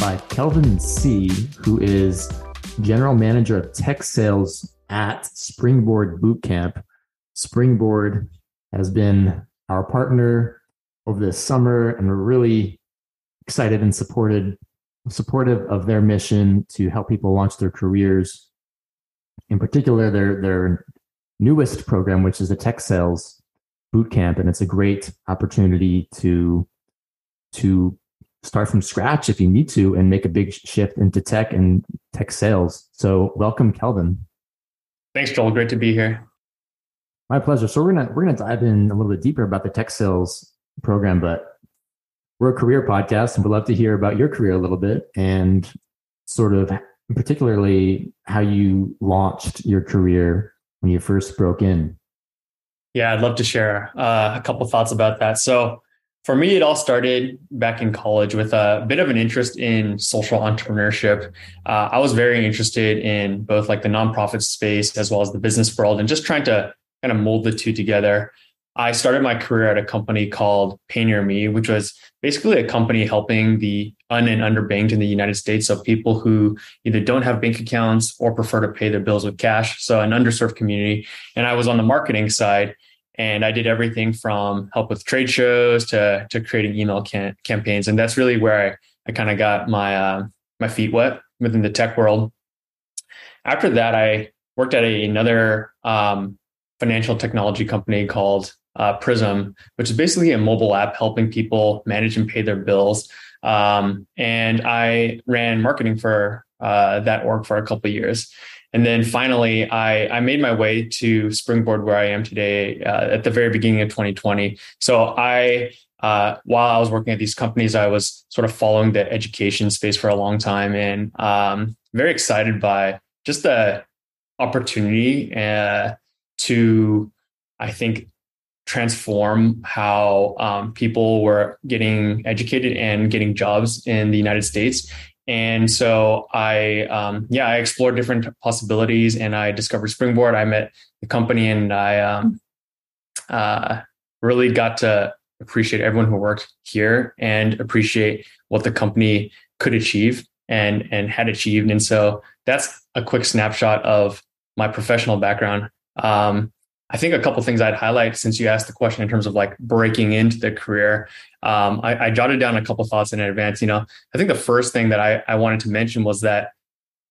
by Kelvin Tse, who is General Manager of Tech Sales at Springboard Bootcamp. Springboard has been our partner over this summer, and we're really excited and supportive of their mission to help people launch their careers. In particular, their newest program, which is the Tech Sales Bootcamp, and it's a great opportunity to start from scratch if you need to and make a big shift into tech and tech sales. So welcome, Kelvin. Thanks, Joel. Great to be here. My pleasure. So we're gonna dive in a little bit deeper about the Tech Sales program, but we're a career podcast and we'd love to hear about your career a little bit and sort of particularly how you launched your career when you first broke in. Yeah, I'd love to share a couple thoughts about that. So for me, it all started back in college with a bit of an interest in social entrepreneurship. I was very interested in both like the nonprofit space as well as the business world and just trying to kind of mold the two together. I started my career at a company called PayNearMe, which was basically a company helping the un and underbanked in the United States. So people who either don't have bank accounts or prefer to pay their bills with cash. So an underserved community. And I was on the marketing side and I did everything from help with trade shows to creating email campaigns. And that's really where I kind of got my my feet wet within the tech world. After that, I worked at another financial technology company called Prism, which is basically a mobile app helping people manage and pay their bills. And I ran marketing for that org for a couple of years. And then finally, I made my way to Springboard, where I am today, at the very beginning of 2020. So while I was working at these companies, I was sort of following the education space for a long time, and very excited by just the opportunity to, I think, transform how people were getting educated and getting jobs in the United States. And so I explored different possibilities and I discovered Springboard. I met the company and I really got to appreciate everyone who worked here and appreciate what the company could achieve and had achieved. And so that's a quick snapshot of my professional background. I think a couple of things I'd highlight since you asked the question in terms of like breaking into the career. I jotted down a couple of thoughts in advance. I think the first thing that I wanted to mention was that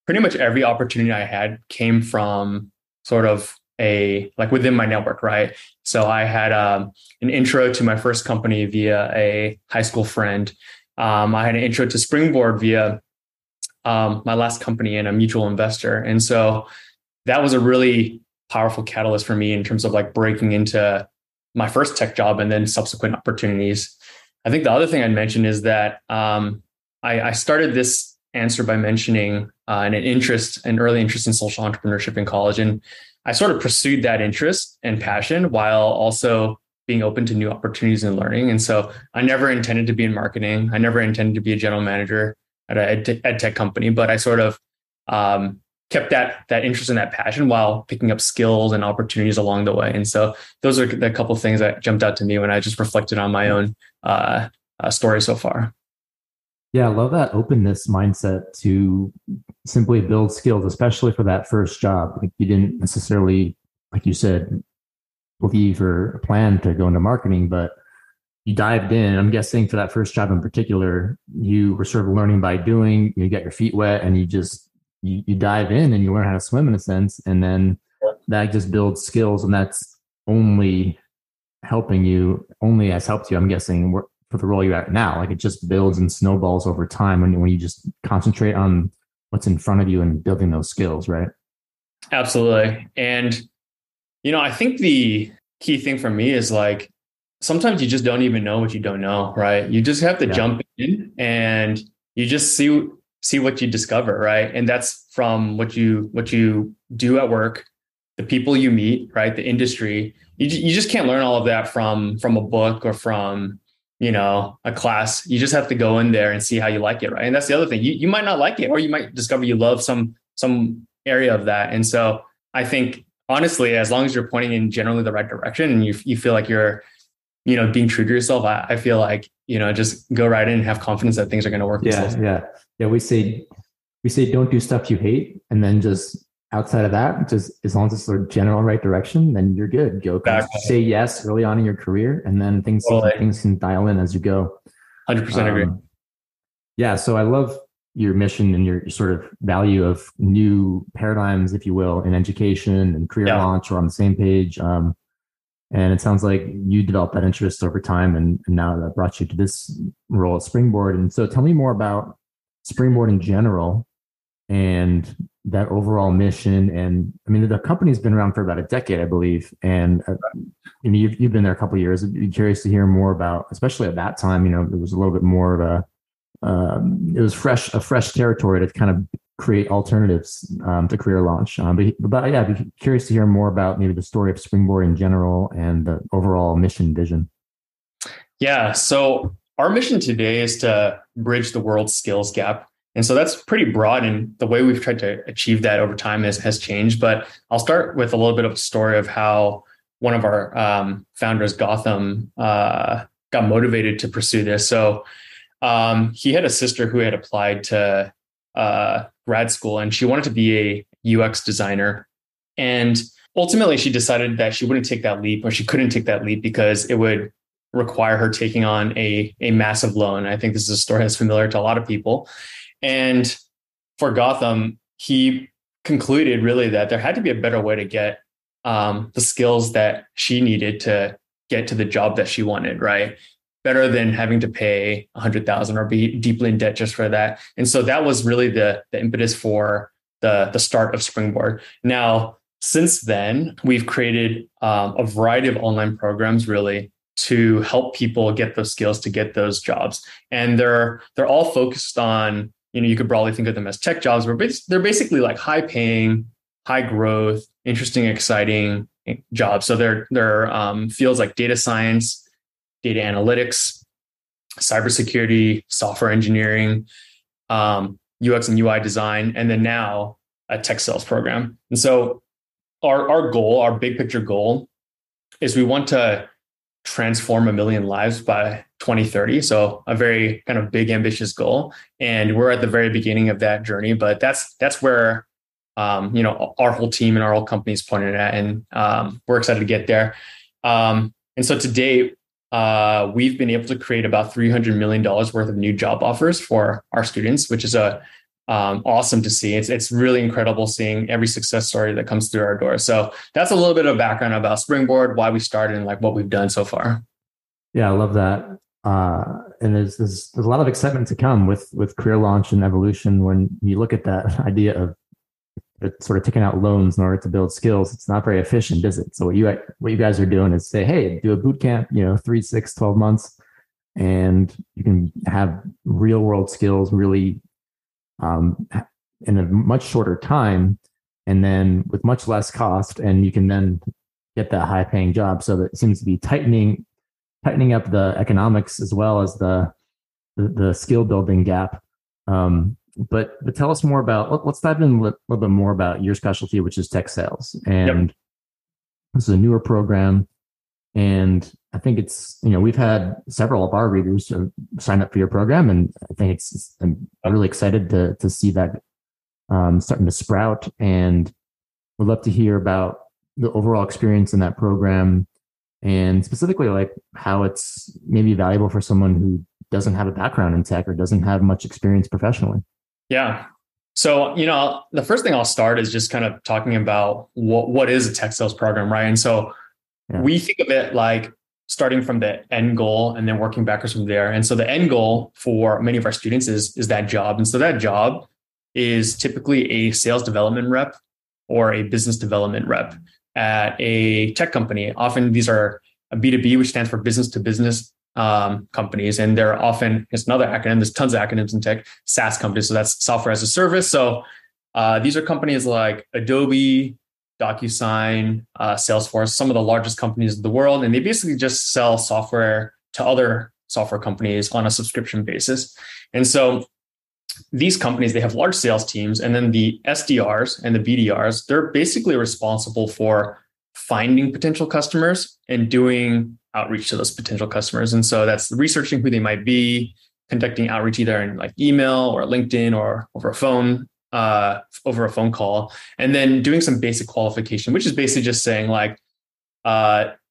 pretty much every opportunity I had came from sort of within my network, right? So I had an intro to my first company via a high school friend. I had an intro to Springboard via my last company and a mutual investor. And so that was a really powerful catalyst for me in terms of like breaking into my first tech job and then subsequent opportunities. I think the other thing I'd mention is that I started this answer by mentioning an early interest in social entrepreneurship in college. And I sort of pursued that interest and passion while also being open to new opportunities and learning. And so I never intended to be in marketing. I never intended to be a general manager at an ed tech company, but I sort of kept that interest and that passion while picking up skills and opportunities along the way. And so those are the couple of things that jumped out to me when I just reflected on my own story so far. Yeah, I love that openness mindset to simply build skills, especially for that first job. Like you didn't necessarily, like you said, believe or plan to go into marketing, but you dived in. I'm guessing for that first job in particular, you were sort of learning by doing. You got your feet wet and you just you dive in and you learn how to swim in a sense, and then that just builds skills, and that's only has helped you, I'm guessing, for the role you're at now. Like it just builds and snowballs over time when you just concentrate on what's in front of you and building those skills, right? Absolutely. And, I think the key thing for me is like, sometimes you just don't even know what you don't know, right? You just have to jump in and you just see what you discover, right? And that's from what you do at work, the people you meet, right? The industry. You just can't learn all of that from a book or from, a class. You just have to go in there and see how you like it, right? And that's the other thing. You might not like it, or you might discover you love some area of that. And so I think, honestly, as long as you're pointing in generally the right direction and you feel like you're you know, being true to yourself, I feel like, you know, just go right in and have confidence that things are going to work. Yeah. We say don't do stuff you hate, and then just outside of that, just as long as it's sort of general right direction, then you're good. Go exactly. Say yes early on in your career, and then things can dial in as you go. 100% agree. Yeah, so I love your mission and your sort of value of new paradigms, if you will, in education and career launch. We're on the same page. And it sounds like you developed that interest over time, and now that brought you to this role at Springboard. And so tell me more about Springboard in general and that overall mission. And I mean, the company's been around for about a decade, I believe. And I mean, you've been there a couple of years. I'd be curious to hear more about, especially at that time, you know, it was a little bit more of a, it was fresh territory to kind of create alternatives to career launch. But yeah, I'd be curious to hear more about maybe the story of Springboard in general and the overall mission vision. Yeah. So our mission today is to bridge the world's skills gap. And so that's pretty broad, and the way we've tried to achieve that over time has changed. But I'll start with a little bit of a story of how one of our founders, Gotham, got motivated to pursue this. So he had a sister who had applied to grad school, and she wanted to be a UX designer. And ultimately, she decided that she wouldn't take that leap, or she couldn't take that leap, because it would require her taking on a massive loan. I think this is a story that's familiar to a lot of people. And for Gotham, he concluded really that there had to be a better way to get the skills that she needed to get to the job that she wanted, right? Better than having to pay $100,000 or be deeply in debt just for that. And so that was really the impetus for the start of Springboard. Now, since then, we've created a variety of online programs really to help people get those skills to get those jobs. And they're all focused on, you know, you could probably think of them as tech jobs, but they're basically like high paying, high growth, interesting, exciting jobs. So they're fields like data science, data analytics, cybersecurity, software engineering, UX and UI design, and then now a tech sales program. And so our goal, our big picture goal, is we want to transform 1 million lives by 2030. So a very kind of big, ambitious goal. And we're at the very beginning of that journey, but that's where, you know, our whole team and our whole company is pointed at, and we're excited to get there. And so to date, we've been able to create about $300 million worth of new job offers for our students, which is awesome to see. It's really incredible seeing every success story that comes through our door. So that's a little bit of background about Springboard, why we started, and like what we've done so far. Yeah, I love that. And there's a lot of excitement to come with career launch and evolution. When you look at that idea of sort of taking out loans in order to build skills, it's not very efficient, is it? So what you guys are doing is say, hey, do a boot camp, you know, 3, 6, 12 months, and you can have real world skills really in a much shorter time, and then with much less cost, and you can then get that high paying job. So that seems to be tightening up the economics as well as the skill building gap. But tell us more about, let's dive in a little bit more about your specialty, which is tech sales. And This is a newer program. And I think it's, you know, we've had several of our readers sign up for your program, and I think I'm really excited to see that starting to sprout. And we'd love to hear about the overall experience in that program, and specifically like how it's maybe valuable for someone who doesn't have a background in tech or doesn't have much experience professionally. Yeah. So, you know, the first thing I'll start is just kind of talking about what is a tech sales program, right? And so we think of it like starting from the end goal and then working backwards from there. And so the end goal for many of our students is that job. And so that job is typically a sales development rep or a business development rep at a tech company. Often these are a B2B, which stands for business to business companies. And they're often, it's another acronym, there's tons of acronyms in tech, SaaS companies. So that's software as a service. So these are companies like Adobe, DocuSign, Salesforce, some of the largest companies in the world. And they basically just sell software to other software companies on a subscription basis. And so these companies, they have large sales teams, and then the SDRs and the BDRs, they're basically responsible for finding potential customers and doing outreach to those potential customers. And so that's researching who they might be, conducting outreach either in like email or LinkedIn or over a phone call, and then doing some basic qualification, which is basically just saying like,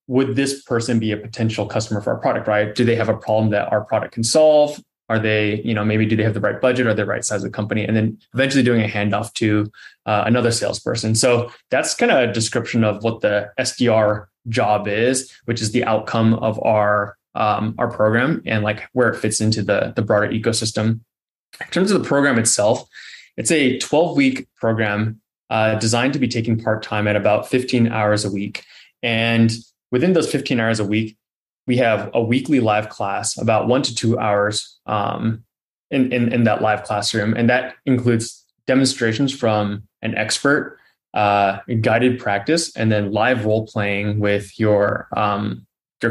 would this person be a potential customer for our product, right? Do they have a problem that our product can solve? Are they, maybe do they have the right budget or the right size of the company? And then eventually doing a handoff to another salesperson. So that's kind of a description of what the SDR job is, which is the outcome of our program and like where it fits into the broader ecosystem. In terms of the program itself, it's a 12-week program designed to be taken part-time at about 15 hours a week. And within those 15 hours a week, we have a weekly live class, about 1 to 2 hours in that live classroom. And that includes demonstrations from an expert, guided practice, and then live role-playing with your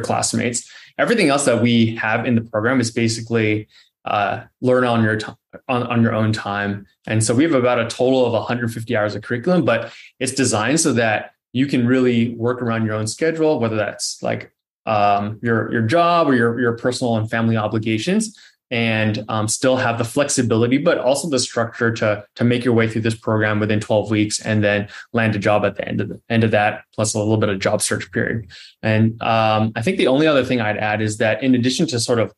classmates. Everything else that we have in the program is basically learn on your own time. And so we have about a total of 150 hours of curriculum, but it's designed so that you can really work around your own schedule, whether that's like your job or your personal and family obligations, and still have the flexibility, but also the structure to make your way through this program within 12 weeks and then land a job at the end of that, plus a little bit of job search period. And I think the only other thing I'd add is that in addition to sort of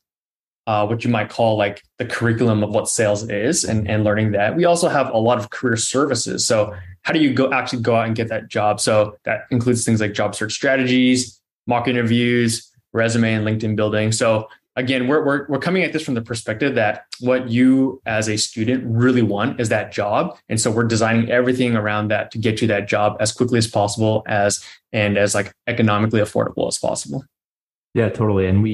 what you might call like the curriculum of what sales is and learning that, we also have a lot of career services. So how do you go out and get that job? So that includes things like job search strategies, mock interviews, resume and LinkedIn building. So again, we're coming at this from the perspective that what you as a student really want is that job. And so we're designing everything around that to get you that job as quickly as possible as like economically affordable as possible. Yeah, totally. And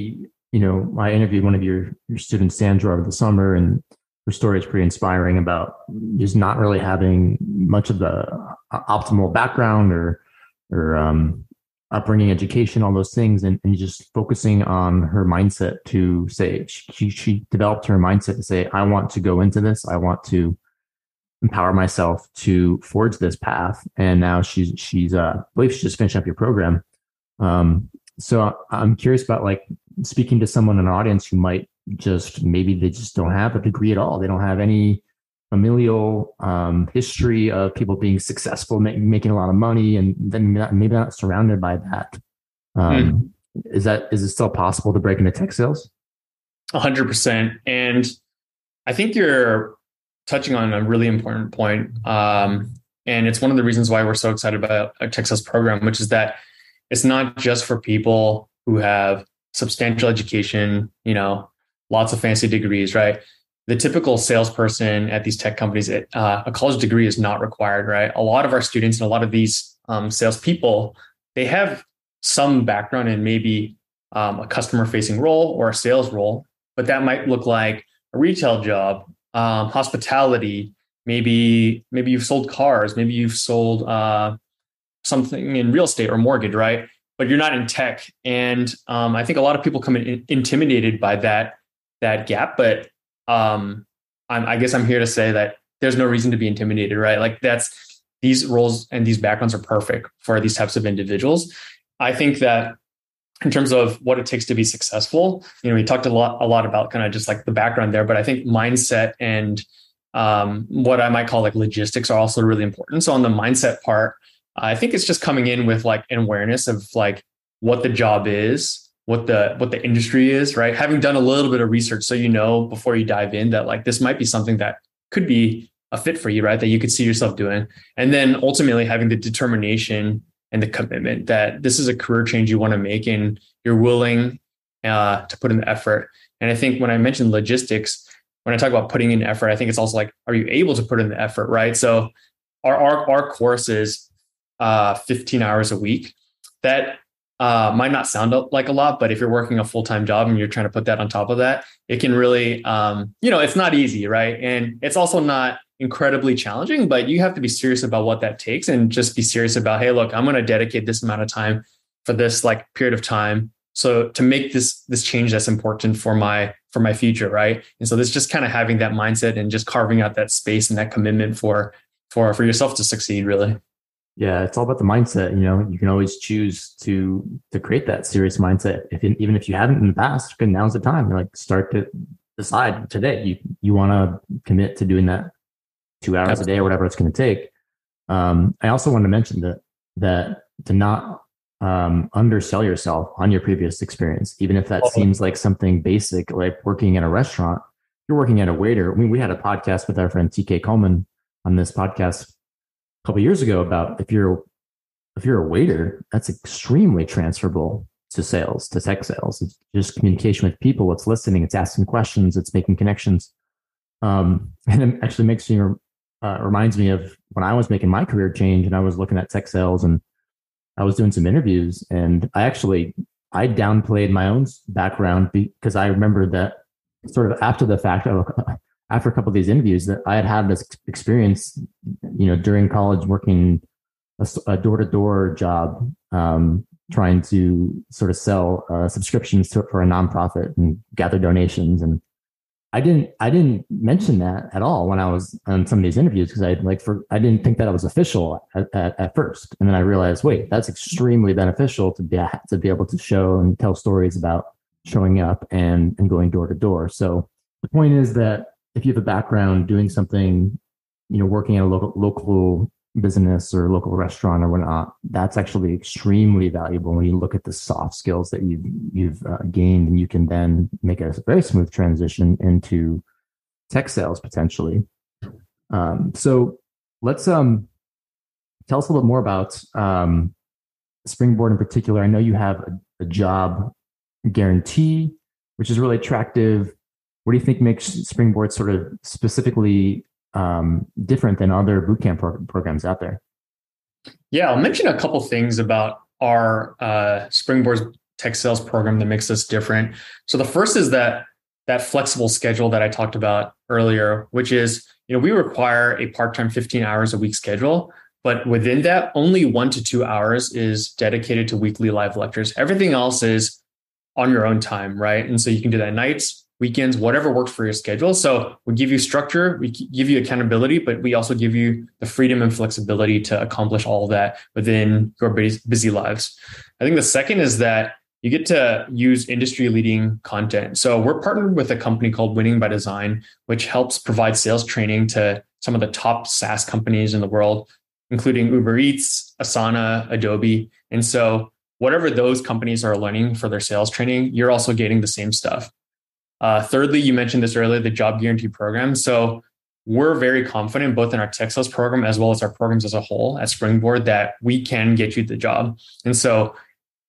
I interviewed one of your students, Sandra, over the summer, and her story is pretty inspiring about just not really having much of the optimal background or upbringing, education, all those things, and just focusing on her mindset to say she developed her mindset to say, I want to go into this. I want to empower myself to forge this path. And now she's I believe she just finished up your program. So I'm curious about like speaking to someone in an audience who might maybe they don't have a degree at all. They don't have any familial history of people being successful, making a lot of money, and then maybe not surrounded by that. Is it still possible to break into tech sales? 100%. And I think you're touching on a really important point. And it's one of the reasons why we're so excited about our tech sales program, which is that it's not just for people who have substantial education, lots of fancy degrees, right? The typical salesperson at these tech companies, a college degree is not required, right? A lot of our students and a lot of these salespeople, they have some background in maybe a customer-facing role or a sales role, but that might look like a retail job, hospitality, maybe you've sold cars, maybe you've sold something in real estate or mortgage, right? But you're not in tech. And I think a lot of people come in intimidated by that gap. But I guess I'm here to say that there's no reason to be intimidated, right? Like these roles and these backgrounds are perfect for these types of individuals. I think that in terms of what it takes to be successful, we talked a lot about kind of just like the background there, but I think mindset and what I might call like logistics are also really important. So on the mindset part, I think it's just coming in with like an awareness of like what the job is, what the industry is, right? Having done a little bit of research, so before you dive in that like this might be something that could be a fit for you, right? That you could see yourself doing, and then ultimately having the determination and the commitment that this is a career change you want to make, and you're willing to put in the effort. And I think when I mentioned logistics, when I talk about putting in effort, I think it's also like, are you able to put in the effort, right? So our course is 15 hours a week. That might not sound like a lot, but if you're working a full-time job and you're trying to put that on top of that, it can really, it's not easy, right? And it's also not incredibly challenging, but you have to be serious about what that takes and just be serious about, hey, look, I'm going to dedicate this amount of time for this like period of time. So to make this change that's important for my future, right? And so this just kind of having that mindset and just carving out that space and that commitment for yourself to succeed, really. Yeah, it's all about the mindset. You know, you can always choose to create that serious mindset. If even if you haven't in the past, now's the time. You're like, start to decide today. You want to commit to doing that 2 hours a day or whatever it's going to take. I also wanted to mention that to not undersell yourself on your previous experience, even if that seems like something basic, like working at a restaurant. You're working at a waiter. I mean, we had a podcast with our friend TK Coleman on this podcast a couple of years ago about if you're a waiter, that's extremely transferable to sales, to tech sales. It's just communication with people. It's listening. It's asking questions. It's making connections. And it actually reminds me of when I was making my career change and I was looking at tech sales and I was doing some interviews, and I downplayed my own background because I remember that sort of after the fact, after a couple of these interviews, that I had this experience, you know, during college working a door-to-door job, trying to sort of sell subscriptions for a nonprofit and gather donations. And I didn't mention that at all when I was on some of these interviews, because I didn't think that it was official at first. And then I realized, wait, that's extremely beneficial to be able to show and tell stories about showing up and going door to door. So the point is that if you have a background doing something, you know, working at a local business or local restaurant or whatnot, that's actually extremely valuable when you look at the soft skills that you've gained, and you can then make a very smooth transition into tech sales potentially. So let's tell us a little more about Springboard in particular. I know you have a job guarantee, which is really attractive. What do you think makes Springboard sort of specifically different than other bootcamp programs out there? Yeah, I'll mention a couple things about our Springboard's tech sales program that makes us different. So the first is that flexible schedule that I talked about earlier, which is, you know, we require a part-time 15 hours a week schedule. But within that, only 1 to 2 hours is dedicated to weekly live lectures. Everything else is on your own time, right? And so you can do that nights, weekends, whatever works for your schedule. So we give you structure, we give you accountability, but we also give you the freedom and flexibility to accomplish all of that within your busy lives. I think the second is that you get to use industry-leading content. So we're partnered with a company called Winning by Design, which helps provide sales training to some of the top SaaS companies in the world, including Uber Eats, Asana, Adobe. And so whatever those companies are learning for their sales training, you're also getting the same stuff. Thirdly, you mentioned this earlier, the job guarantee program. So we're very confident both in our tech sales program as well as our programs as a whole at Springboard that we can get you the job. And so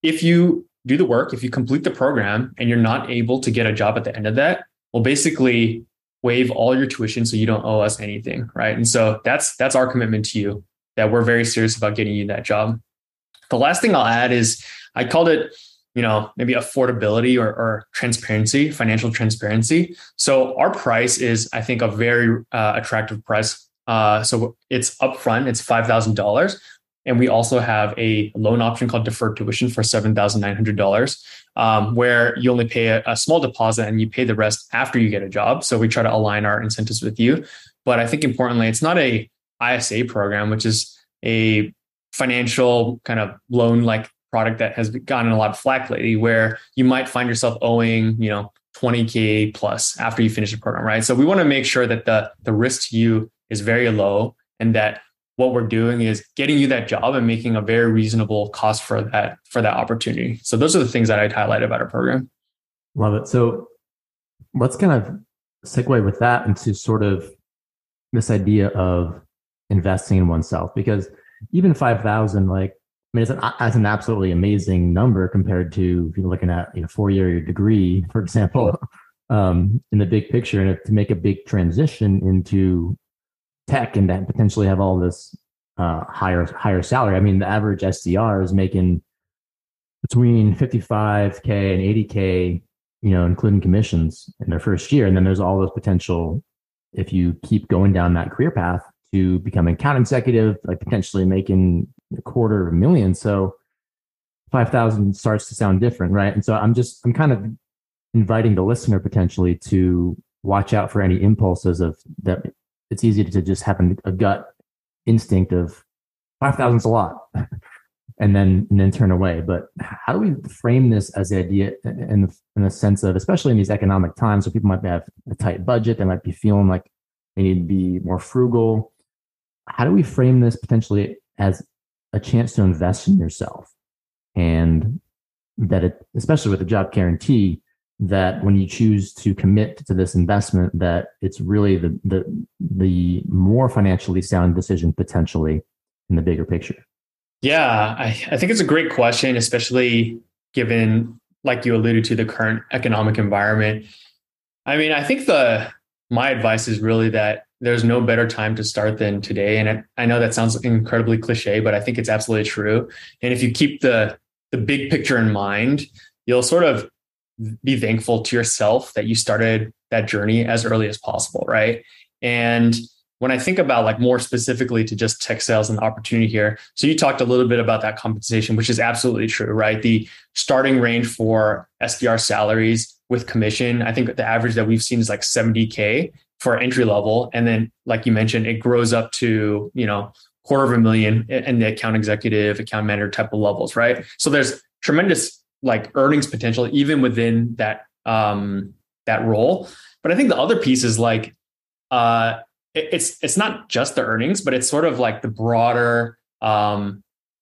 if you do the work, if you complete the program and you're not able to get a job at the end of that, we'll basically waive all your tuition so you don't owe us anything, right? And so that's our commitment to you, that we're very serious about getting you that job. The last thing I'll add is I called it, you know, maybe affordability or transparency, financial transparency. So our price is, I think, a very attractive price. So it's upfront, it's $5,000. And we also have a loan option called deferred tuition for $7,900, where you only pay a small deposit and you pay the rest after you get a job. So we try to align our incentives with you. But I think importantly, it's not a ISA program, which is a financial kind of loan like product that has gotten a lot of flack lately, where you might find yourself owing, you know, 20K plus after you finish the program, right? So we want to make sure that the risk to you is very low, and that what we're doing is getting you that job and making a very reasonable cost for that opportunity. So those are the things that I'd highlight about our program. Love it. So let's kind of segue with that into sort of this idea of investing in oneself, because even 5,000, like, I mean, it's an absolutely amazing number compared to, if you're looking at, you know, 4-year degree, for example, in the big picture, and to make a big transition into tech and then potentially have all this higher salary. I mean, the average SDR is making between $55K and $80K, you know, including commissions in their first year. And then there's all this potential, if you keep going down that career path, to become an account executive, like potentially making $250,000. So 5,000 starts to sound different, right? And so I'm kind of inviting the listener potentially to watch out for any impulses of that. It's easy to just have a gut instinct of 5,000 is a lot, and then turn away. But how do we frame this as the idea in the sense of, especially in these economic times where people might have a tight budget, they might be feeling like they need to be more frugal. How do we frame this potentially as a chance to invest in yourself? And that it, especially with the job guarantee, that when you choose to commit to this investment, that it's really the more financially sound decision potentially in the bigger picture. Yeah, I think it's a great question, especially given, like you alluded to, the current economic environment. I mean, I think my advice is really that there's no better time to start than today. And I know that sounds incredibly cliche, but I think it's absolutely true. And if you keep the big picture in mind, you'll sort of be thankful to yourself that you started that journey as early as possible, right? And when I think about, like, more specifically to just tech sales and the opportunity here, so you talked a little bit about that compensation, which is absolutely true, right? The starting range for SDR salaries with commission, I think the average that we've seen is like $70K for entry level. And then, like you mentioned, it grows up to, $250,000 in the account executive, account manager type of levels, right? So there's tremendous earnings potential even within that role. But I think the other piece is it's not just the earnings, but it's sort of like the broader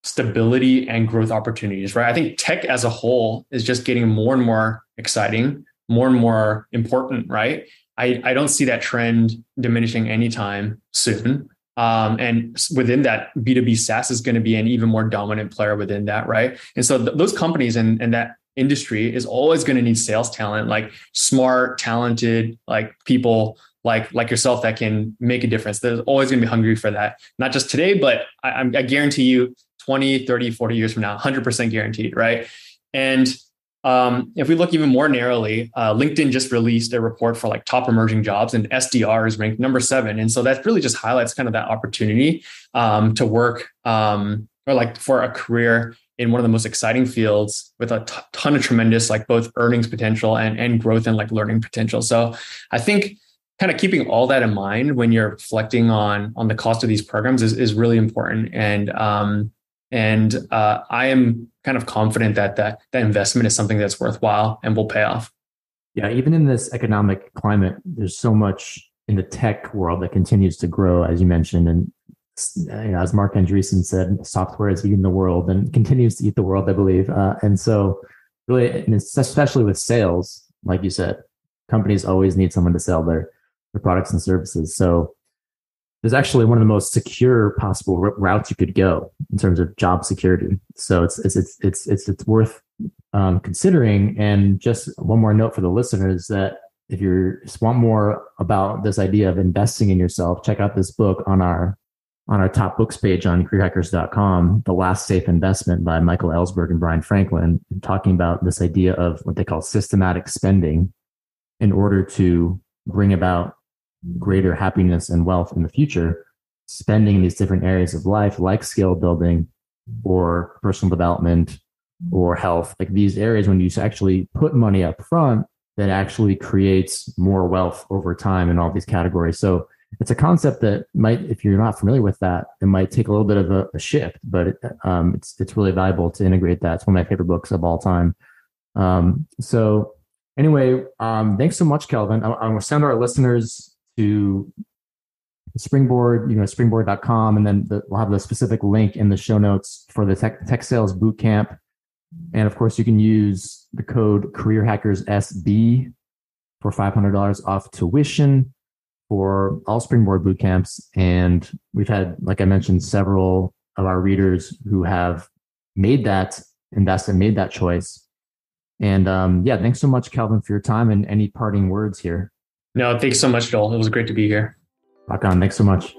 stability and growth opportunities, right? I think tech as a whole is just getting more and more exciting, more and more important, right? I don't see that trend diminishing anytime soon. And within that, B2B SaaS is going to be an even more dominant player within that, right? And so those companies and that industry is always going to need sales talent, like smart, talented, people like yourself that can make a difference. They're always going to be hungry for that. Not just today, but I guarantee you 20, 30, 40 years from now, 100% guaranteed, right? And if we look even more narrowly, LinkedIn just released a report for top emerging jobs, and SDR is ranked number 7. And so that really just highlights kind of that opportunity to work or for a career in one of the most exciting fields with a ton of tremendous both earnings potential and growth and learning potential. So I think kind of keeping all that in mind when you're reflecting on the cost of these programs is really important. And I am kind of confident that investment is something that's worthwhile and will pay off. Yeah, even in this economic climate, there's so much in the tech world that continues to grow, as you mentioned. And as Mark Andreessen said, software is eating the world and continues to eat the world, I believe. And so really, and especially with sales, like you said, companies always need someone to sell their products and services. So there's actually one of the most secure possible routes you could go in terms of job security. So it's worth considering. And just one more note for the listeners that if you want more about this idea of investing in yourself, check out this book on our top books page on careerhackers.com, The Last Safe Investment by Michael Ellsberg and Brian Franklin, talking about this idea of what they call systematic spending in order to bring about greater happiness and wealth in the future, spending in these different areas of life, like skill building or personal development or health, these areas, when you actually put money up front, that actually creates more wealth over time in all these categories. So it's a concept that might, if you're not familiar with that, it might take a little bit of a shift, but it's really valuable to integrate that. It's one of my favorite books of all time. So anyway, thanks so much, Kelvin. I will send our listeners to Springboard, springboard.com. And then we'll have the specific link in the show notes for the Tech Sales Bootcamp. And of course, you can use the code CareerHackersSB for $500 off tuition for all Springboard Bootcamps. And we've had, like I mentioned, several of our readers who have made that investment, made that choice. And thanks so much, Kelvin, for your time and any parting words here. No, thanks so much, Joel. It was great to be here. Rock on. Thanks so much.